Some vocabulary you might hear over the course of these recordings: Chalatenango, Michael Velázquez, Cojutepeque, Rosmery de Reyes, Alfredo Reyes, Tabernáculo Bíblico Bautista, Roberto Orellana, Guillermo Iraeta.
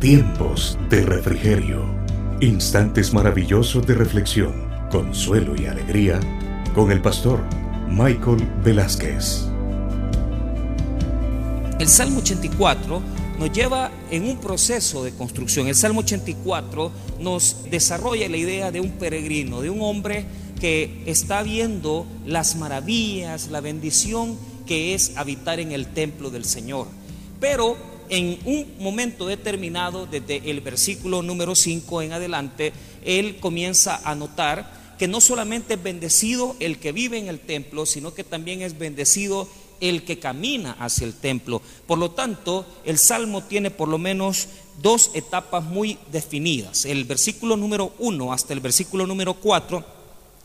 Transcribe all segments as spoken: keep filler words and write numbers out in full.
Tiempos de refrigerio. Instantes maravillosos de reflexión, consuelo y alegría con el pastor Michael Velázquez. El Salmo ochenta y cuatro nos lleva en un proceso de construcción. El Salmo ochenta y cuatro nos desarrolla la idea de un peregrino, de un hombre que está viendo las maravillas, la bendición que es habitar en el templo del Señor. Pero en un momento determinado, desde el versículo número cinco en adelante, él comienza a notar que no solamente es bendecido el que vive en el templo, sino que también es bendecido el que camina hacia el templo. Por lo tanto, el Salmo tiene por lo menos dos etapas muy definidas. El versículo número uno hasta el versículo número cuatro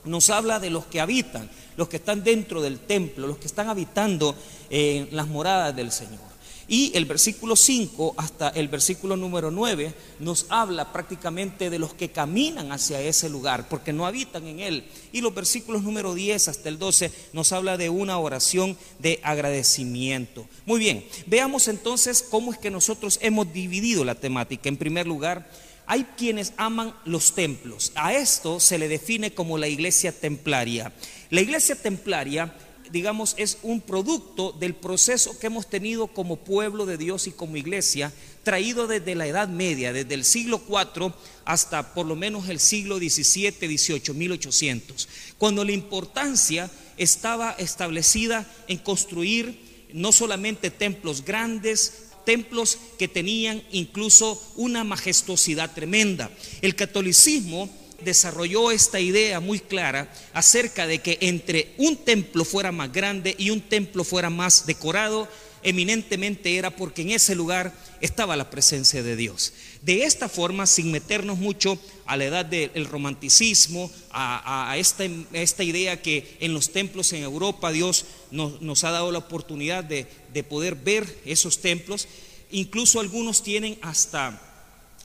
nos habla de los que habitan, los que están dentro del templo, los que están habitando en las moradas del Señor. Y el versículo cinco hasta el versículo número nueve nos habla prácticamente de los que caminan hacia ese lugar porque no habitan en él. Y los versículos número diez hasta el doce nos habla de una oración de agradecimiento. Muy bien, veamos entonces cómo es que nosotros hemos dividido la temática. En primer lugar, hay quienes aman los templos. A esto se le define como la iglesia templaria. La iglesia templaria, digamos, es un producto del proceso que hemos tenido como pueblo de Dios y como iglesia, traído desde la Edad Media, desde el siglo cuatro hasta por lo menos el siglo diecisiete, dieciocho, mil ochocientos, cuando la importancia estaba establecida en construir no solamente templos grandes, templos que tenían incluso una majestuosidad tremenda. El catolicismo desarrolló esta idea muy clara acerca de que entre un templo fuera más grande y un templo fuera más decorado, eminentemente era porque en ese lugar estaba la presencia de Dios. De esta forma, sin meternos mucho a la edad del romanticismo, a, a, esta, a esta idea que en los templos en Europa Dios nos, nos ha dado la oportunidad de, de poder ver esos templos. Incluso algunos tienen hasta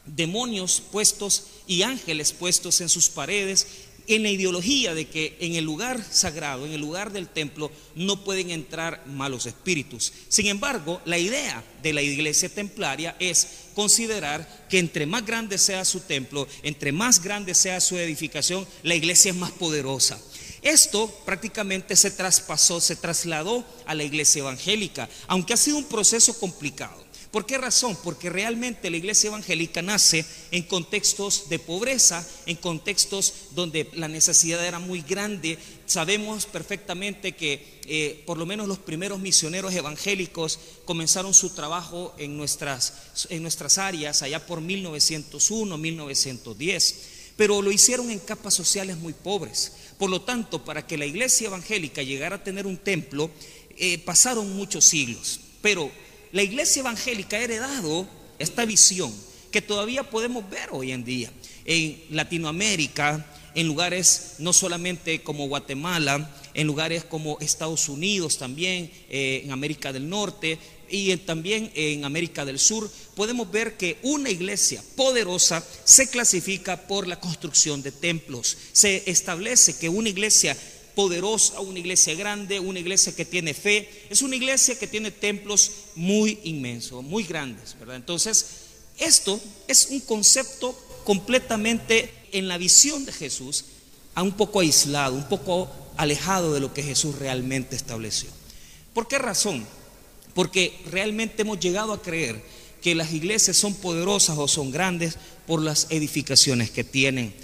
demonios puestos y ángeles puestos en sus paredes, en la ideología de que en el lugar sagrado, en el lugar del templo, no pueden entrar malos espíritus. Sin embargo, la idea de la iglesia templaria es considerar que entre más grande sea su templo, entre más grande sea su edificación, la iglesia es más poderosa. Esto prácticamente se traspasó, se trasladó a la iglesia evangélica, aunque ha sido un proceso complicado. ¿Por qué razón? Porque realmente la iglesia evangélica nace en contextos de pobreza, en contextos donde la necesidad era muy grande. Sabemos perfectamente que eh, por lo menos los primeros misioneros evangélicos comenzaron su trabajo en nuestras, en nuestras áreas allá por mil novecientos uno, mil novecientos diez, pero lo hicieron en capas sociales muy pobres. Por lo tanto, para que la iglesia evangélica llegara a tener un templo, eh, pasaron muchos siglos, pero la iglesia evangélica ha heredado esta visión que todavía podemos ver hoy en día en Latinoamérica, en lugares no solamente como Guatemala, en lugares como Estados Unidos también, eh, en América del Norte y también en América del Sur. Podemos ver que una iglesia poderosa se clasifica por la construcción de templos. Se establece que una iglesia poderosa, una iglesia grande, una iglesia que tiene fe, es una iglesia que tiene templos muy inmensos, muy grandes, ¿verdad? Entonces, esto es un concepto completamente en la visión de Jesús, a un poco aislado, un poco alejado de lo que Jesús realmente estableció. ¿Por qué razón? Porque realmente hemos llegado a creer que las iglesias son poderosas o son grandes por las edificaciones que tienen.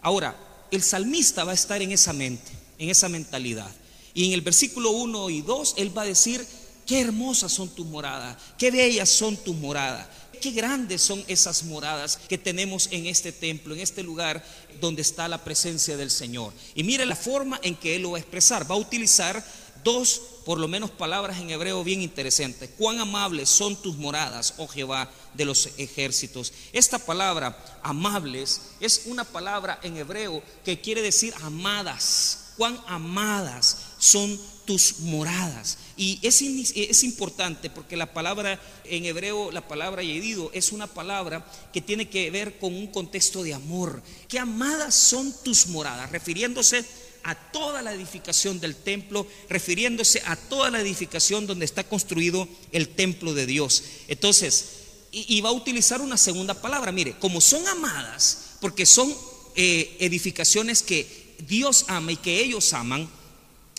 Ahora, el salmista va a estar en esa mente, en esa mentalidad. Y en el versículo uno y dos, él va a decir: qué hermosas son tus moradas, qué bellas son tus moradas, qué grandes son esas moradas que tenemos en este templo, en este lugar donde está la presencia del Señor. Y mire la forma en que él lo va a expresar. Va a utilizar dos, por lo menos, palabras en hebreo bien interesantes. Cuán amables son tus moradas, oh Jehová de los ejércitos. Esta palabra, amables, es una palabra en hebreo que quiere decir amadas. Cuán amadas son tus moradas. Y es, es importante porque la palabra en hebreo, la palabra yedido, es una palabra que tiene que ver con un contexto de amor. Qué amadas son tus moradas, refiriéndose a toda la edificación del templo, refiriéndose a toda la edificación donde está construido el templo de Dios. Entonces, y, y va a utilizar una segunda palabra. Mire, como son amadas, porque son eh, edificaciones que Dios ama y que ellos aman,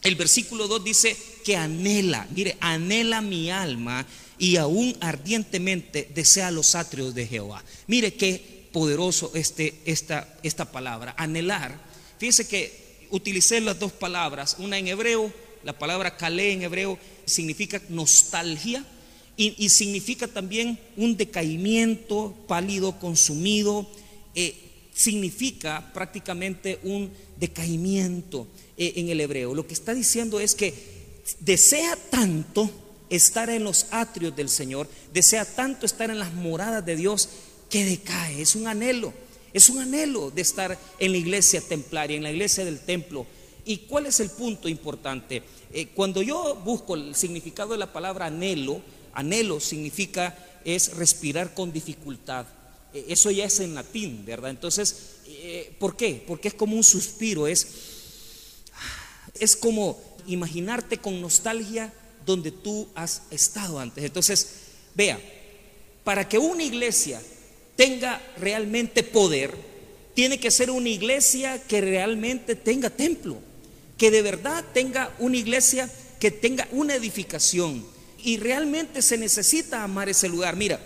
el versículo dos dice que anhela, mire, anhela mi alma y aún ardientemente desea los atrios de Jehová. Mire qué poderoso este, esta, esta palabra, anhelar. Fíjese que utilicé las dos palabras, una en hebreo, la palabra kalé en hebreo significa nostalgia y, y significa también un decaimiento, pálido, consumido, eh, significa prácticamente un decaimiento eh, en el hebreo. Lo que está diciendo es que desea tanto estar en los atrios del Señor, desea tanto estar en las moradas de Dios que decae. Es un anhelo, es un anhelo de estar en la iglesia templaria, en la iglesia del templo. ¿Y cuál es el punto importante? Eh, cuando yo busco el significado de la palabra anhelo, anhelo significa es respirar con dificultad. Eh, eso ya es en latín, ¿verdad? Entonces, eh, ¿por qué? Porque es como un suspiro, es, es como imaginarte con nostalgia donde tú has estado antes. Entonces, vea, para que una iglesia tenga realmente poder, tiene que ser una iglesia que realmente tenga templo, que de verdad tenga una iglesia que tenga una edificación, y realmente se necesita amar ese lugar. Mira,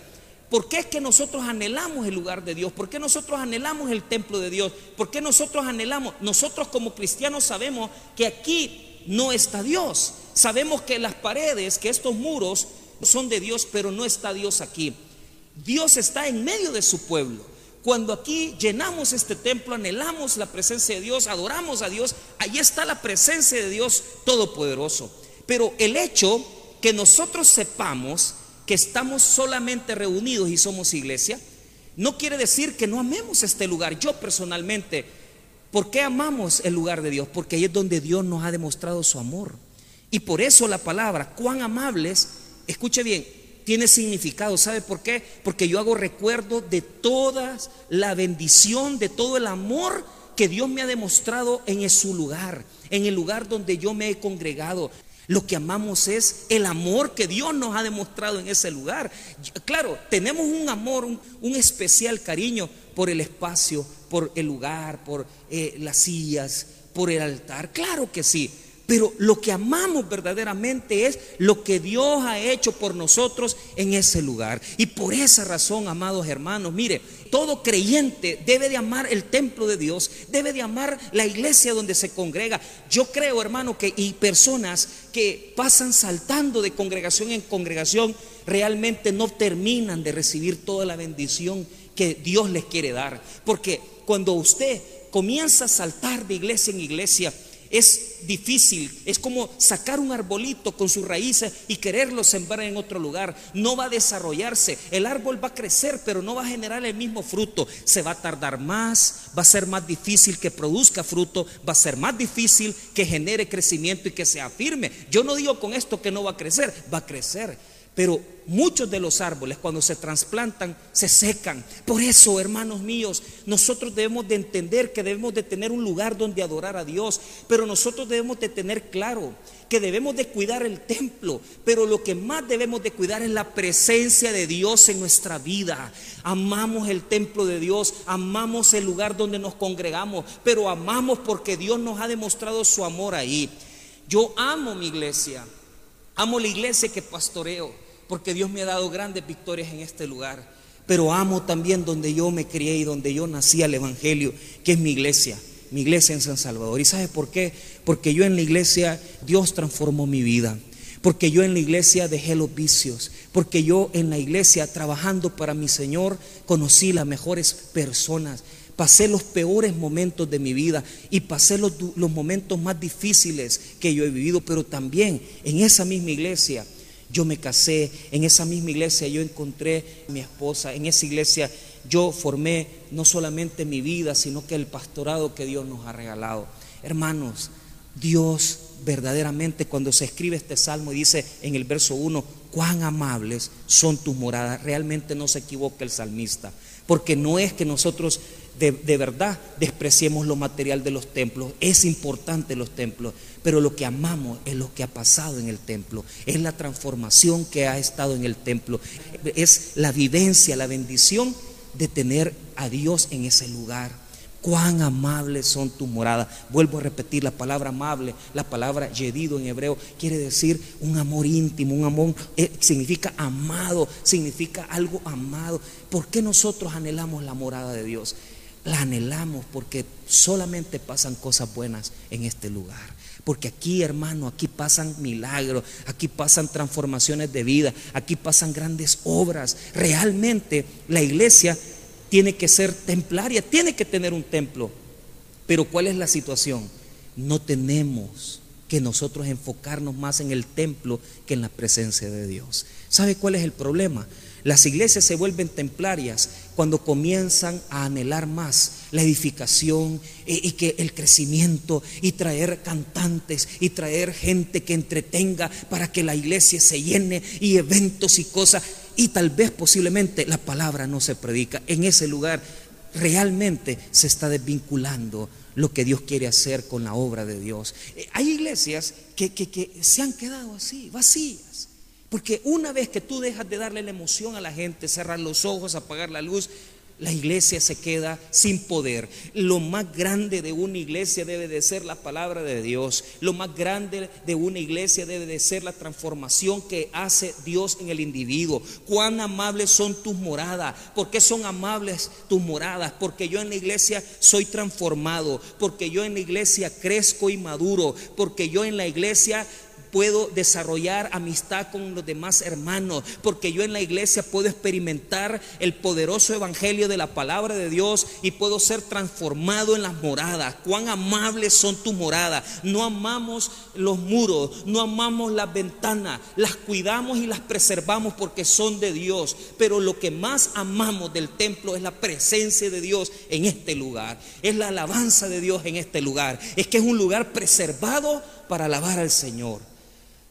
¿por qué es que nosotros anhelamos el lugar de Dios? ¿Por qué nosotros anhelamos el templo de Dios? ¿Por qué nosotros anhelamos? Nosotros como cristianos sabemos que aquí no está Dios, sabemos que las paredes, que estos muros son de Dios, pero no está Dios aquí. Dios está en medio de su pueblo. Cuando aquí llenamos este templo, anhelamos la presencia de Dios, adoramos a Dios, allí está la presencia de Dios todopoderoso. Pero el hecho que nosotros sepamos que estamos solamente reunidos y somos iglesia, no quiere decir que no amemos este lugar. Yo personalmente, ¿por qué amamos el lugar de Dios? Porque ahí es donde Dios nos ha demostrado su amor. Y por eso la palabra, cuán amables, escuche bien, tiene significado. ¿Sabe por qué? Porque yo hago recuerdo de toda la bendición, de todo el amor que Dios me ha demostrado en su lugar, en el lugar donde yo me he congregado. Lo que amamos es el amor que Dios nos ha demostrado en ese lugar. Claro, tenemos un amor, un, un especial cariño por el espacio, por el lugar, por eh, las sillas, por el altar, claro que sí. Pero lo que amamos verdaderamente es lo que Dios ha hecho por nosotros en ese lugar. Y por esa razón, amados hermanos, mire, todo creyente debe de amar el templo de Dios, debe de amar la iglesia donde se congrega. Yo creo, hermano, que y personas que pasan saltando de congregación en congregación realmente no terminan de recibir toda la bendición que Dios les quiere dar. Porque cuando usted comienza a saltar de iglesia en iglesia, es difícil, es como sacar un arbolito con sus raíces y quererlo sembrar en otro lugar. No va a desarrollarse, el árbol va a crecer pero no va a generar el mismo fruto. Se va a tardar más, va a ser más difícil que produzca fruto, va a ser más difícil que genere crecimiento y que se afirme. Yo no digo con esto que no va a crecer, va a crecer, pero muchos de los árboles cuando se trasplantan se secan. Por eso, hermanos míos, nosotros debemos de entender que debemos de tener un lugar donde adorar a Dios, pero nosotros debemos de tener claro que debemos de cuidar el templo, pero lo que más debemos de cuidar es la presencia de Dios en nuestra vida. Amamos el templo de Dios, amamos el lugar donde nos congregamos, pero amamos porque Dios nos ha demostrado su amor ahí. Yo amo mi iglesia, amo la iglesia que pastoreo, porque Dios me ha dado grandes victorias en este lugar. Pero amo también donde yo me crié y donde yo nací, al evangelio, que es mi iglesia, mi iglesia en San Salvador. ¿Y sabe por qué? Porque yo en la iglesia Dios transformó mi vida, porque yo en la iglesia dejé los vicios, porque yo en la iglesia trabajando para mi Señor conocí las mejores personas. Pasé los peores momentos de mi vida y pasé los, los momentos más difíciles que yo he vivido, pero también en esa misma iglesia yo me casé, en esa misma iglesia yo encontré a mi esposa, en esa iglesia yo formé no solamente mi vida, sino que el pastorado que Dios nos ha regalado. Hermanos, Dios verdaderamente, cuando se escribe este salmo y dice en el verso uno, cuán amables son tus moradas, realmente no se equivoca el salmista, porque no es que nosotros de, de verdad despreciemos lo material de los templos. Es importante los templos, pero lo que amamos es lo que ha pasado en el templo, es la transformación que ha estado en el templo, es la vivencia, la bendición de tener a Dios en ese lugar. Cuán amables son tus moradas. Vuelvo a repetir, la palabra amable, la palabra yedido en hebreo, quiere decir un amor íntimo, un amor, eh, significa amado, significa algo amado. ¿Por qué nosotros anhelamos la morada de Dios? La anhelamos porque solamente pasan cosas buenas en este lugar. Porque aquí, hermano, aquí pasan milagros, aquí pasan transformaciones de vida, aquí pasan grandes obras. Realmente la iglesia tiene que ser templaria, tiene que tener un templo. Pero ¿cuál es la situación? No tenemos que nosotros enfocarnos más en el templo que en la presencia de Dios. ¿Sabe cuál es el problema? Las iglesias se vuelven templarias cuando comienzan a anhelar más la edificación y, y que el crecimiento, y traer cantantes y traer gente que entretenga para que la iglesia se llene, y eventos y cosas, y tal vez posiblemente la palabra no se predica en ese lugar. Realmente se está desvinculando lo que Dios quiere hacer con la obra de Dios. Hay iglesias que, que, que se han quedado así, vacías. Porque una vez que tú dejas de darle la emoción a la gente, cerrar los ojos, apagar la luz, la iglesia se queda sin poder. Lo más grande de una iglesia debe de ser la palabra de Dios. Lo más grande de una iglesia debe de ser la transformación que hace Dios en el individuo. Cuán amables son tus moradas. ¿Por qué son amables tus moradas? Porque yo en la iglesia soy transformado, porque yo en la iglesia crezco y maduro, porque yo en la iglesia puedo desarrollar amistad con los demás hermanos, porque yo en la iglesia puedo experimentar el poderoso evangelio de la palabra de Dios y puedo ser transformado en las moradas. Cuán amables son tus moradas. No amamos los muros, no amamos las ventanas, las cuidamos y las preservamos porque son de Dios, pero lo que más amamos del templo es la presencia de Dios en este lugar, es la alabanza de Dios en este lugar, es que es un lugar preservado para alabar al Señor.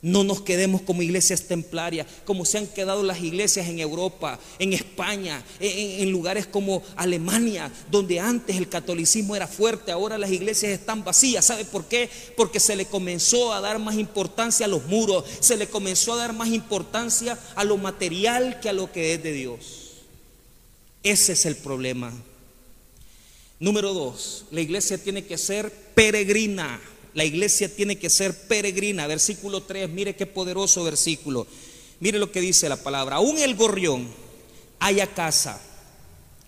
No nos quedemos como iglesias templarias, como se han quedado las iglesias en Europa, en España, en, en lugares como Alemania, donde antes el catolicismo era fuerte, ahora las iglesias están vacías. ¿Sabe por qué? Porque se le comenzó a dar más importancia a los muros, se le comenzó a dar más importancia a lo material que a lo que es de Dios. Ese es el problema. Número dos, la iglesia tiene que ser peregrina. La iglesia tiene que ser peregrina. Versículo tres, mire qué poderoso versículo. Mire lo que dice la palabra. Aún el gorrión haya casa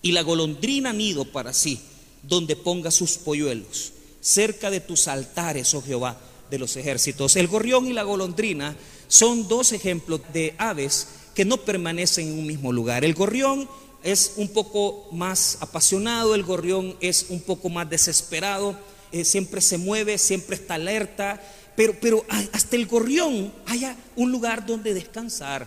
y la golondrina nido para sí, donde ponga sus polluelos, cerca de tus altares, oh Jehová de los ejércitos. El gorrión y la golondrina son dos ejemplos de aves que no permanecen en un mismo lugar. El gorrión es un poco más apasionado, el gorrión es un poco más desesperado. Eh, siempre se mueve, siempre está alerta, pero, pero hasta el gorrión haya un lugar donde descansar.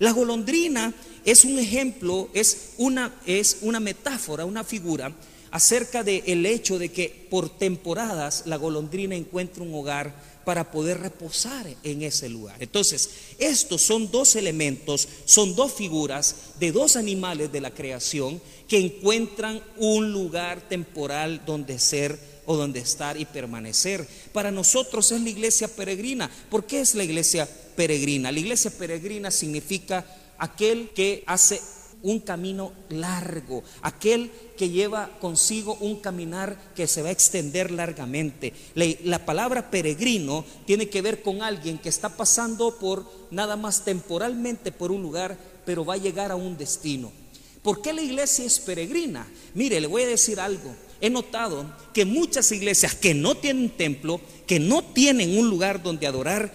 La golondrina es un ejemplo, es una, es una metáfora, una figura acerca del hecho de que por temporadas la golondrina encuentra un hogar para poder reposar en ese lugar. Entonces, estos son dos elementos, son dos figuras de dos animales de la creación que encuentran un lugar temporal donde ser o donde estar y permanecer. Para nosotros es la iglesia peregrina. ¿Por qué es la iglesia peregrina? La iglesia peregrina significa aquel que hace un camino largo, aquel que lleva consigo un caminar que se va a extender largamente. La, la palabra peregrino tiene que ver con alguien que está pasando por nada más temporalmente por un lugar, pero va a llegar a un destino. ¿Por qué la iglesia es peregrina? Mire, le voy a decir algo. He notado que muchas iglesias que no tienen templo, que no tienen un lugar donde adorar,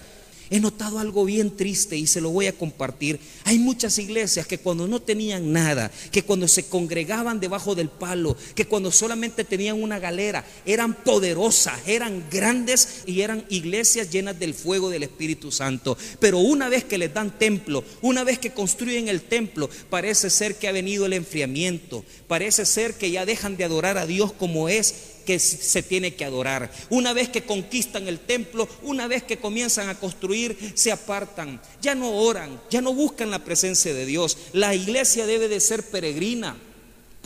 he notado algo bien triste y se lo voy a compartir. Hay muchas iglesias que cuando no tenían nada, que cuando se congregaban debajo del palo, que cuando solamente tenían una galera, eran poderosas, eran grandes y eran iglesias llenas del fuego del Espíritu Santo. Pero una vez que les dan templo, una vez que construyen el templo, parece ser que ha venido el enfriamiento, parece ser que ya dejan de adorar a Dios como es que se tiene que adorar. Una vez que conquistan el templo, una vez que comienzan a construir, se apartan, ya no oran, ya no buscan la presencia de Dios. La iglesia debe de ser peregrina.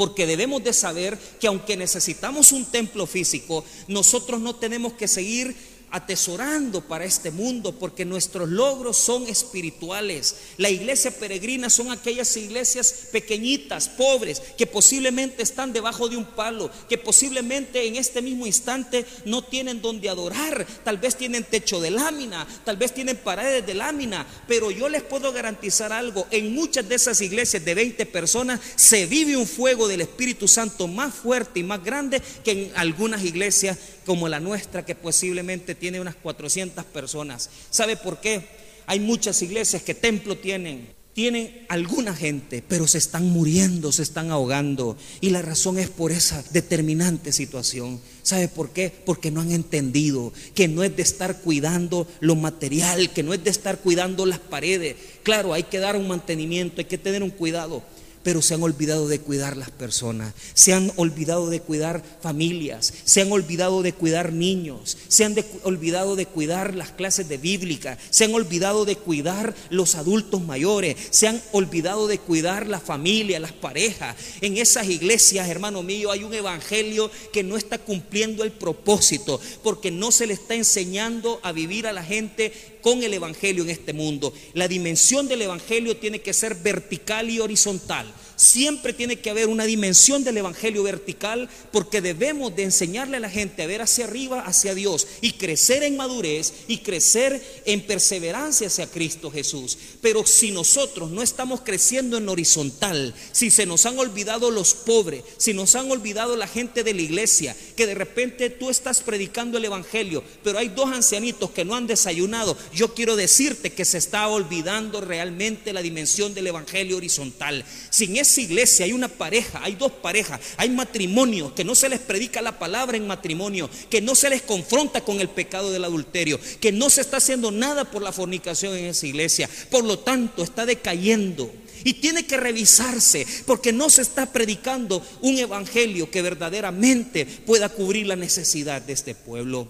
porque debemos de saber que aunque necesitamos un templo físico, nosotros no tenemos que seguir atesorando para este mundo, porque nuestros logros son espirituales. La iglesia peregrina son aquellas iglesias pequeñitas, pobres, que posiblemente están debajo de un palo, que posiblemente en este mismo instante no tienen donde adorar, tal vez tienen techo de lámina, tal vez tienen paredes de lámina, pero yo les puedo garantizar algo: en muchas de esas iglesias de veinte personas se vive un fuego del Espíritu Santo más fuerte y más grande que en algunas iglesias como la nuestra, que posiblemente tiene unas cuatrocientas personas. ¿Sabe por qué? Hay muchas iglesias que templo tienen, tienen alguna gente, pero se están muriendo, se están ahogando, y la razón es por esa determinante situación. ¿Sabe por qué? Porque no han entendido que no es de estar cuidando lo material, que no es de estar cuidando las paredes. Claro, hay que dar un mantenimiento, hay que tener un cuidado, pero se han olvidado de cuidar las personas, se han olvidado de cuidar familias, se han olvidado de cuidar niños, se han de, olvidado de cuidar las clases de bíblica, se han olvidado de cuidar los adultos mayores, se han olvidado de cuidar la familia, las parejas. En esas iglesias, hermano mío, hay un evangelio que no está cumpliendo el propósito, porque no se le está enseñando a vivir a la gente con el evangelio en este mundo. La dimensión del evangelio tiene que ser vertical y horizontal. Siempre tiene que haber una dimensión del evangelio vertical, porque debemos de enseñarle a la gente a ver hacia arriba, hacia Dios, y crecer en madurez y crecer en perseverancia hacia Cristo Jesús. Pero si nosotros no estamos creciendo en horizontal, si se nos han olvidado los pobres, si nos han olvidado la gente de la iglesia, que de repente tú estás predicando el evangelio, pero hay dos ancianitos que no han desayunado, yo quiero decirte que se está olvidando realmente la dimensión del evangelio horizontal. Sin esa iglesia hay una pareja, hay dos parejas, hay matrimonios que no se les predica la palabra en matrimonio, que no se les confronta con el pecado del adulterio, que no se está haciendo nada por la fornicación en esa iglesia. Por lo tanto, está decayendo y tiene que revisarse, porque no se está predicando un evangelio que verdaderamente pueda cubrir la necesidad de este pueblo.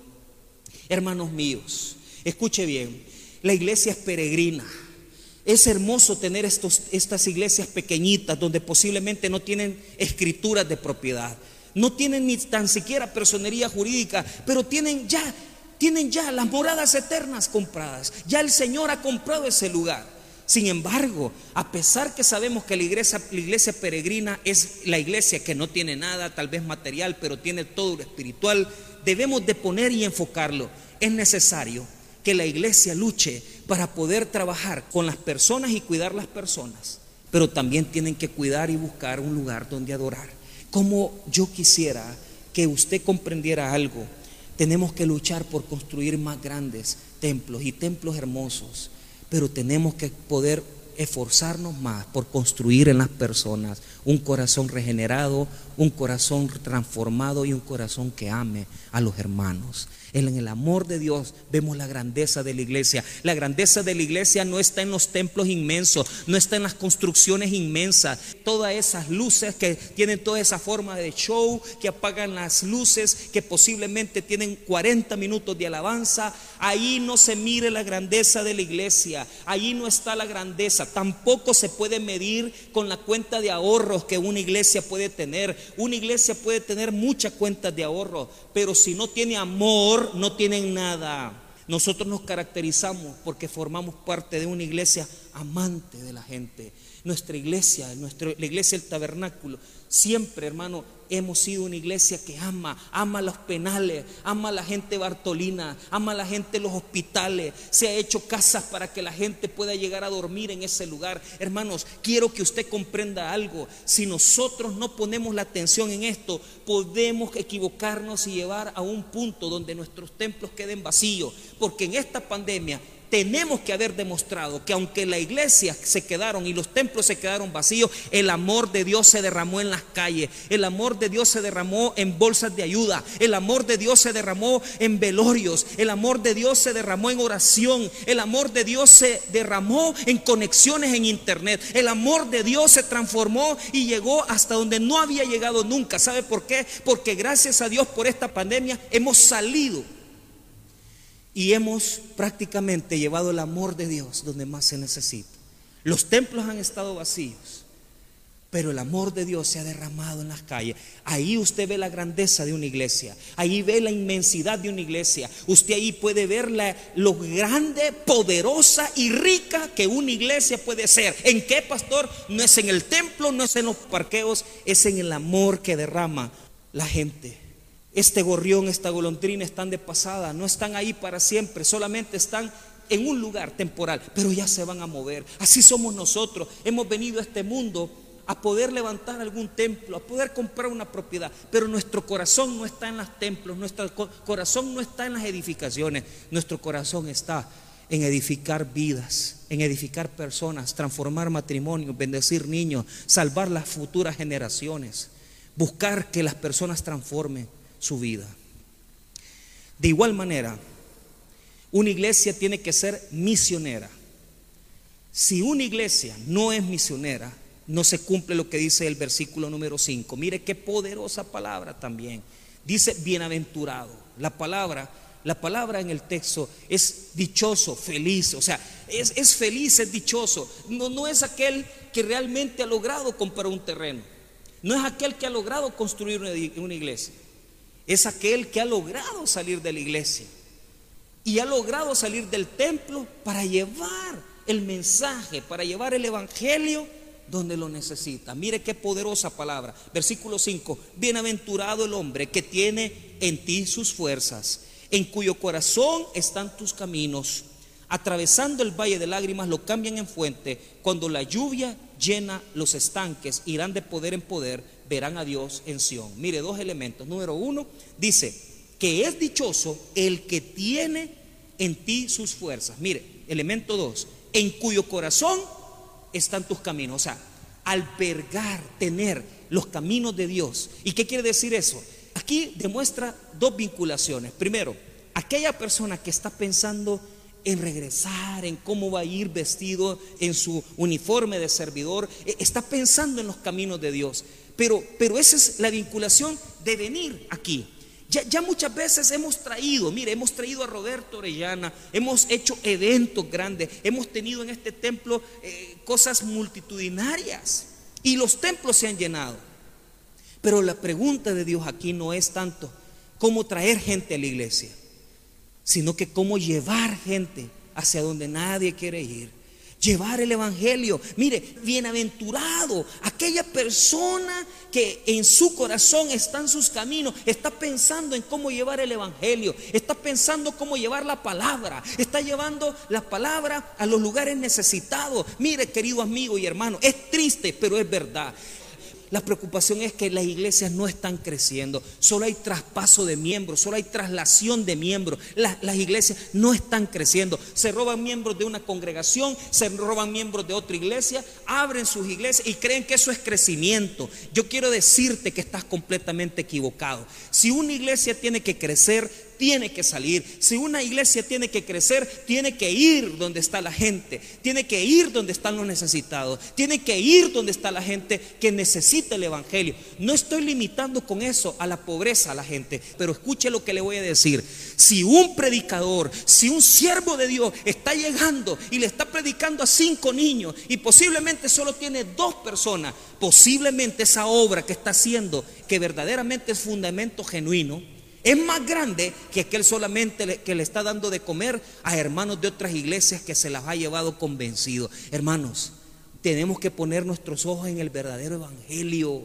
Hermanos míos, escuche bien, la iglesia es peregrina. Es hermoso tener estos, estas iglesias pequeñitas, donde posiblemente no tienen escrituras de propiedad, no tienen ni tan siquiera personería jurídica, pero tienen ya, tienen ya las moradas eternas compradas. Ya el Señor ha comprado ese lugar. Sin embargo, a pesar que sabemos que la iglesia, la iglesia peregrina es la iglesia que no tiene nada, tal vez material, pero tiene todo lo espiritual, debemos de poner y enfocarlo. Es necesario que la iglesia luche para poder trabajar con las personas y cuidar las personas, pero también tienen que cuidar y buscar un lugar donde adorar. Como yo quisiera que usted comprendiera algo: tenemos que luchar por construir más grandes templos y templos hermosos, pero tenemos que poder esforzarnos más por construir en las personas un corazón regenerado, un corazón transformado y un corazón que ame a los hermanos. En el amor de Dios vemos la grandeza de la iglesia. La grandeza de la iglesia no está en los templos inmensos, no está en las construcciones inmensas, todas esas luces que tienen toda esa forma de show, que apagan las luces, que posiblemente tienen cuarenta minutos de alabanza. Ahí no se mire la grandeza de la iglesia, ahí no está la grandeza. Tampoco se puede medir con la cuenta de ahorros que una iglesia puede tener. Una iglesia puede tener muchas cuentas de ahorros, pero si no tiene amor, no tienen nada. Nosotros nos caracterizamos porque formamos parte de una iglesia amante de la gente. Nuestra iglesia, nuestra, la iglesia del Tabernáculo, siempre, hermano, hemos sido una iglesia que ama, ama los penales, ama a la gente bartolina, ama a la gente en los hospitales. Se ha hecho casas para que la gente pueda llegar a dormir en ese lugar. Hermanos, quiero que usted comprenda algo: si nosotros no ponemos la atención en esto, podemos equivocarnos y llevar a un punto donde nuestros templos queden vacíos, porque en esta pandemia tenemos que haber demostrado que aunque las iglesias se quedaron y los templos se quedaron vacíos, el amor de Dios se derramó en las calles, el amor de Dios se derramó en bolsas de ayuda, el amor de Dios se derramó en velorios, el amor de Dios se derramó en oración, el amor de Dios se derramó en conexiones en internet, el amor de Dios se transformó y llegó hasta donde no había llegado nunca. ¿Sabe por qué? Porque gracias a Dios por esta pandemia hemos salido y hemos prácticamente llevado el amor de Dios donde más se necesita. Los templos han estado vacíos, Pero el amor de Dios se ha derramado en las calles. Ahí usted ve la grandeza de una iglesia. Ahí ve la inmensidad de una iglesia. Usted ahí puede ver la, lo grande, poderosa y rica que una iglesia puede ser. ¿En qué, pastor? No es en el templo, no es en los parqueos, es en el amor que derrama la gente. Este gorrión, esta golondrina están de pasada, no están ahí para siempre, solamente están en un lugar temporal, pero ya se van a mover. Así somos nosotros. Hemos venido a este mundo a poder levantar algún templo, a poder comprar una propiedad, pero nuestro corazón no está en los templos, nuestro corazón no está en las edificaciones, nuestro corazón está en edificar vidas, en edificar personas, transformar matrimonios, bendecir niños, salvar las futuras generaciones, buscar que las personas transformen su vida. De igual manera, una iglesia tiene que ser misionera. Si una iglesia no es misionera, no se cumple lo que dice el versículo número cinco. Mire qué poderosa palabra también. Dice bienaventurado. La palabra, la palabra en el texto es dichoso, feliz. O sea, es, es feliz, es dichoso. No, no es aquel que realmente ha logrado comprar un terreno. No es aquel que ha logrado construir una, una iglesia. Es aquel que ha logrado salir de la iglesia. Y ha logrado salir del templo para llevar el mensaje, para llevar el evangelio donde lo necesita. Mire qué poderosa palabra. Versículo cinco. Bienaventurado el hombre que tiene en ti sus fuerzas, en cuyo corazón están tus caminos. Atravesando el valle de lágrimas lo cambian en fuente. Cuando la lluvia llena los estanques, irán de poder en poder, verán a Dios en Sión. Mire, dos elementos. Número uno, dice que es dichoso el que tiene en ti sus fuerzas. Mire, elemento dos, en cuyo corazón están tus caminos. O sea, albergar, tener los caminos de Dios. ¿Y qué quiere decir eso? Aquí demuestra dos vinculaciones. Primero, aquella persona que está pensando en regresar, en cómo va a ir vestido, en su uniforme de servidor, está pensando en los caminos de Dios. Pero, pero esa es la vinculación de venir aquí. Ya, ya muchas veces hemos traído, mire, hemos traído a Roberto Orellana, hemos hecho eventos grandes, hemos tenido en este templo eh, cosas multitudinarias y los templos se han llenado. Pero la pregunta de Dios aquí no es tanto cómo traer gente a la iglesia, sino que cómo llevar gente hacia donde nadie quiere ir. Llevar el evangelio. Mire, bienaventurado aquella persona que en su corazón están sus caminos, está pensando en cómo llevar el evangelio, está pensando cómo llevar la palabra, está llevando la palabra a los lugares necesitados. Mire, querido amigo y hermano, es triste, pero es verdad. La preocupación es que las iglesias no están creciendo. Solo hay traspaso de miembros, solo hay traslación de miembros. Las, las iglesias no están creciendo. Se roban miembros de una congregación, se roban miembros de otra iglesia, abren sus iglesias y creen que eso es crecimiento. Yo quiero decirte que estás completamente equivocado. Si una iglesia tiene que crecer, tiene que salir. Si una iglesia tiene que crecer, tiene que ir donde está la gente, tiene que ir donde están los necesitados, tiene que ir donde está la gente que necesita el evangelio. No estoy limitando con eso a la pobreza a la gente, pero escuche lo que le voy a decir. Si un predicador, si un siervo de Dios está llegando y le está predicando a cinco niños y posiblemente solo tiene dos personas, posiblemente esa obra que está haciendo, que verdaderamente es fundamento genuino, es más grande que aquel solamente le, que le está dando de comer a hermanos de otras iglesias que se las ha llevado convencido. Hermanos, tenemos que poner nuestros ojos en el verdadero evangelio.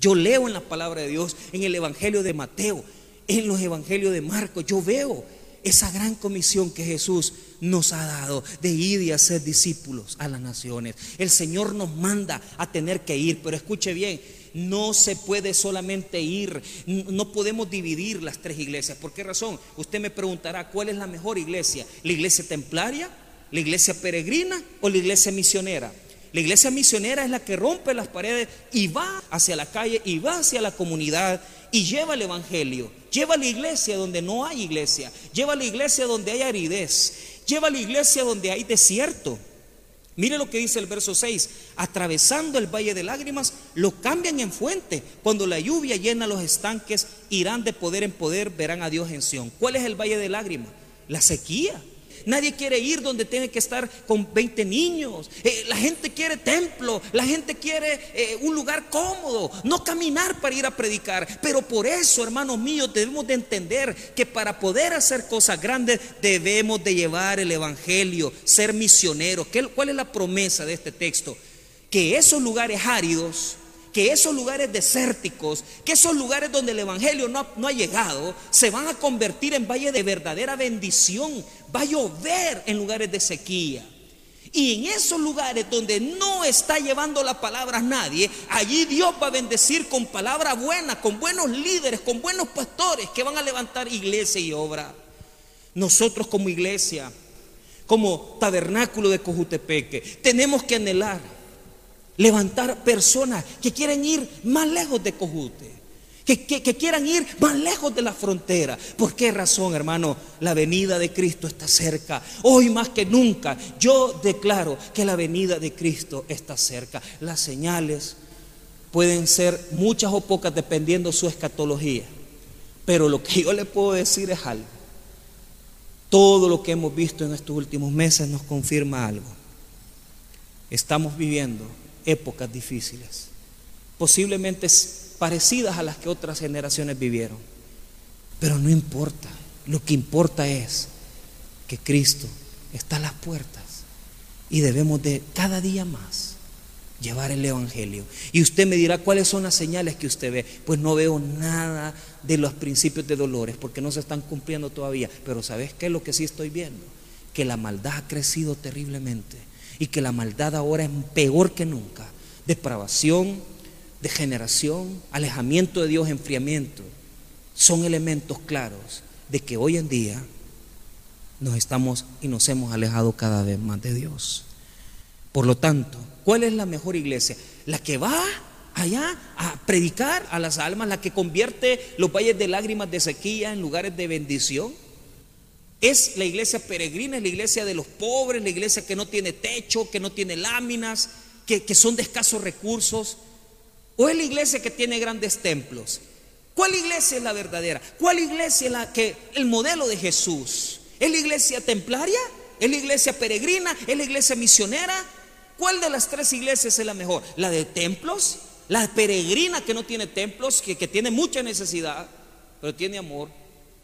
Yo leo en la palabra de Dios, en el evangelio de Mateo, en los evangelios de Marcos, yo veo esa gran comisión que Jesús nos ha dado de ir y hacer discípulos a las naciones. El Señor nos manda a tener que ir, pero escuche bien, no se puede solamente ir. No podemos dividir las tres iglesias. ¿Por qué razón? Usted me preguntará, ¿cuál es la mejor iglesia? ¿La iglesia templaria? ¿La iglesia peregrina? ¿O la iglesia misionera? La iglesia misionera es la que rompe las paredes y va hacia la calle y va hacia la comunidad y lleva el evangelio. Lleva a la iglesia donde no hay iglesia. Lleva a la iglesia donde hay aridez. Lleva a la iglesia donde hay desierto. Mire lo que dice el verso seis. Atravesando el valle de lágrimas lo cambian en fuente. Cuando la lluvia llena los estanques, irán de poder en poder, verán a Dios en Sión. ¿Cuál es el valle de lágrimas? La sequía. nadie quiere ir donde tiene que estar con veinte niños. Eh, la gente quiere templo, la gente quiere eh, un lugar cómodo, no caminar para ir a predicar. Pero por eso, hermanos míos, debemos de entender que para poder hacer cosas grandes debemos de llevar el evangelio, ser misioneros. ¿Qué, cuál es la promesa de este texto? Que esos lugares áridos, que esos lugares desérticos, que esos lugares donde el evangelio no ha, no ha llegado, se van a convertir en valle de verdadera bendición. Va a llover en lugares de sequía. Y en esos lugares donde no está llevando las palabras nadie, allí Dios va a bendecir con palabra buena, con buenos líderes, con buenos pastores que van a levantar iglesia y obra. Nosotros como iglesia, como Tabernáculo de Cojutepeque, tenemos que anhelar levantar personas que quieren ir más lejos de Cojute, que, que, que quieran ir más lejos de la frontera. ¿Por qué razón, hermano? La venida de Cristo está cerca. Hoy más que nunca yo declaro que la venida de Cristo está cerca. Las señales pueden ser muchas o pocas dependiendo su escatología, pero lo que yo le puedo decir es algo. Todo lo que hemos visto en estos últimos meses nos confirma algo. Estamos viviendo épocas difíciles, posiblemente parecidas a las que otras generaciones vivieron, pero no importa. Lo que importa es que Cristo está a las puertas y debemos de cada día más llevar el evangelio. Y usted me dirá, ¿cuáles son las señales que usted ve? Pues no veo nada de los principios de dolores, porque no se están cumpliendo todavía. Pero ¿sabes qué? Lo que sí estoy viendo, que la maldad ha crecido terriblemente, y que la maldad ahora es peor que nunca. Depravación, degeneración, alejamiento de Dios, enfriamiento, son elementos claros de que hoy en día nos estamos y nos hemos alejado cada vez más de Dios. Por lo tanto, ¿cuál es la mejor iglesia? La que va allá a predicar a las almas, la que convierte los valles de lágrimas, de sequía, en lugares de bendición. Es la iglesia peregrina, es la iglesia de los pobres, la iglesia que no tiene techo, que no tiene láminas, que, que son de escasos recursos. O es la iglesia que tiene grandes templos. ¿Cuál iglesia es la verdadera? ¿Cuál iglesia es la que, el modelo de Jesús? ¿Es la iglesia templaria? ¿Es la iglesia peregrina? ¿Es la iglesia misionera? ¿Cuál de las tres iglesias es la mejor? ¿La de templos? ¿La peregrina que no tiene templos, que, que tiene mucha necesidad, pero tiene amor?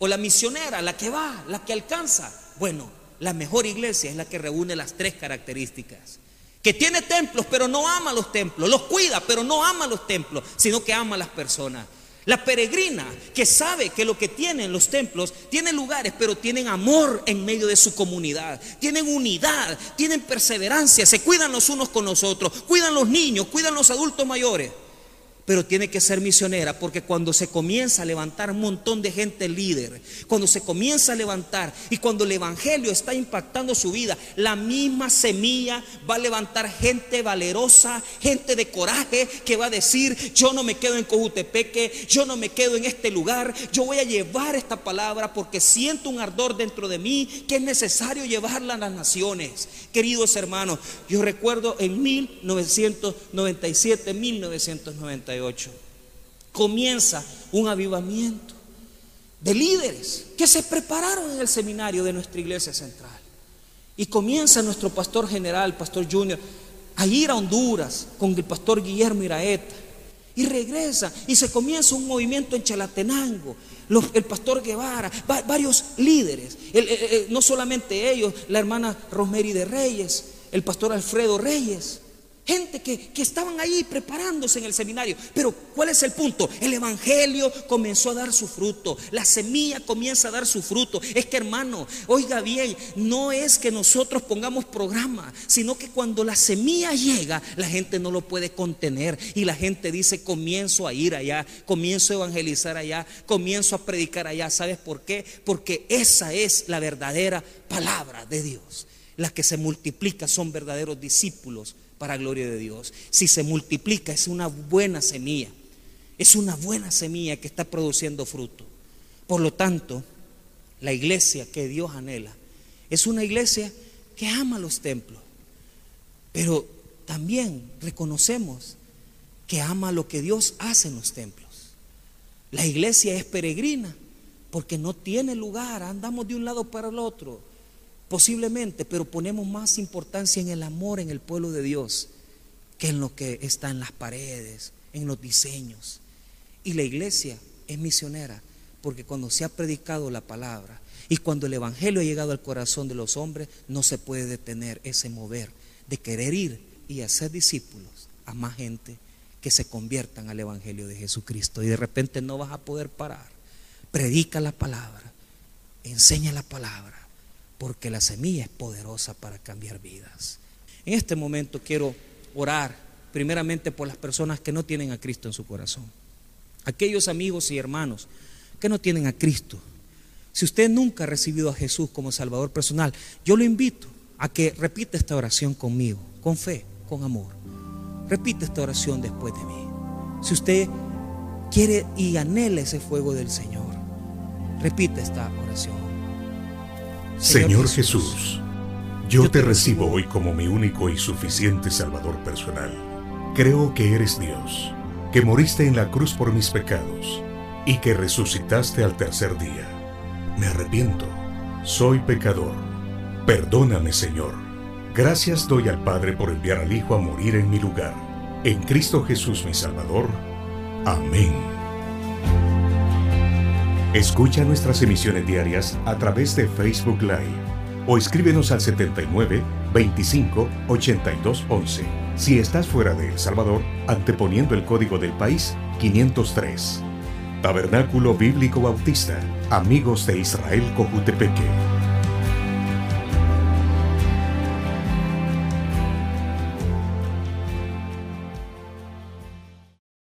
O la misionera, la que va, la que alcanza. Bueno, la mejor iglesia es la que reúne las tres características. Que tiene templos, pero no ama los templos. Los cuida, pero no ama los templos, sino que ama a las personas. La peregrina, que sabe que lo que tienen los templos, tienen lugares, pero tienen amor en medio de su comunidad. Tienen unidad, tienen perseverancia, se cuidan los unos con los otros, cuidan los niños, cuidan los adultos mayores. Pero tiene que ser misionera, porque cuando se comienza a levantar un montón de gente líder, cuando se comienza a levantar y cuando el evangelio está impactando su vida, la misma semilla va a levantar gente valerosa, gente de coraje, que va a decir: yo no me quedo en Cojutepeque, yo no me quedo en este lugar, yo voy a llevar esta palabra porque siento un ardor dentro de mí que es necesario llevarla a las naciones. Queridos hermanos, yo recuerdo en mil novecientos noventa y siete, mil novecientos noventa y ocho comienza un avivamiento de líderes que se prepararon en el seminario de nuestra iglesia central, y comienza nuestro pastor general, pastor junior, a ir a Honduras con el pastor Guillermo Iraeta, y regresa y se comienza un movimiento en Chalatenango. Los, el pastor Guevara, va, varios líderes, el, el, el, no solamente ellos, la hermana Rosmery de Reyes, el pastor Alfredo Reyes. Gente que, que estaban ahí preparándose en el seminario. Pero ¿cuál es el punto? El evangelio comenzó a dar su fruto. La semilla comienza a dar su fruto. Es que, hermano, oiga bien, no es que nosotros pongamos programa, sino que cuando la semilla llega, la gente no lo puede contener. Y la gente dice: comienzo a ir allá, comienzo a evangelizar allá, comienzo a predicar allá. ¿Sabes por qué? Porque esa es la verdadera palabra de Dios. Las que se multiplican son verdaderos discípulos para gloria de Dios. Si se multiplica, es una buena semilla, es una buena semilla que está produciendo fruto. Por lo tanto, la iglesia que Dios anhela es una iglesia que ama los templos, pero también reconocemos que ama lo que Dios hace en los templos. La iglesia es peregrina porque no tiene lugar, andamos de un lado para el otro. posiblemente, pero ponemos más importancia en el amor en el pueblo de Dios que en lo que está en las paredes, en los diseños. Y la iglesia es misionera porque cuando se ha predicado la palabra y cuando el evangelio ha llegado al corazón de los hombres, no se puede detener ese mover de querer ir y hacer discípulos a más gente que se conviertan al evangelio de Jesucristo. Y de repente no vas a poder parar. Predica la palabra, enseña la palabra, porque la semilla es poderosa para cambiar vidas. En este momento quiero orar primeramente por las personas que no tienen a Cristo en su corazón. Aquellos amigos y hermanos que no tienen a Cristo. Si usted nunca ha recibido a Jesús como Salvador personal, yo lo invito a que repita esta oración conmigo, con fe, con amor. Repita esta oración después de mí. Si usted quiere y anhela ese fuego del Señor, repita esta oración. Señor Jesús, yo te recibo hoy como mi único y suficiente Salvador personal. Creo que eres Dios, que moriste en la cruz por mis pecados y que resucitaste al tercer día. Me arrepiento, soy pecador. Perdóname, Señor. Gracias doy al Padre por enviar al Hijo a morir en mi lugar. En Cristo Jesús, mi Salvador. Amén. Escucha nuestras emisiones diarias a través de Facebook Live o escríbenos al setenta y nueve, veinticinco, ochenta y dos, once. Si estás fuera de El Salvador, anteponiendo el código del país quinientos tres. Tabernáculo Bíblico Bautista, Amigos de Israel, Cojutepeque.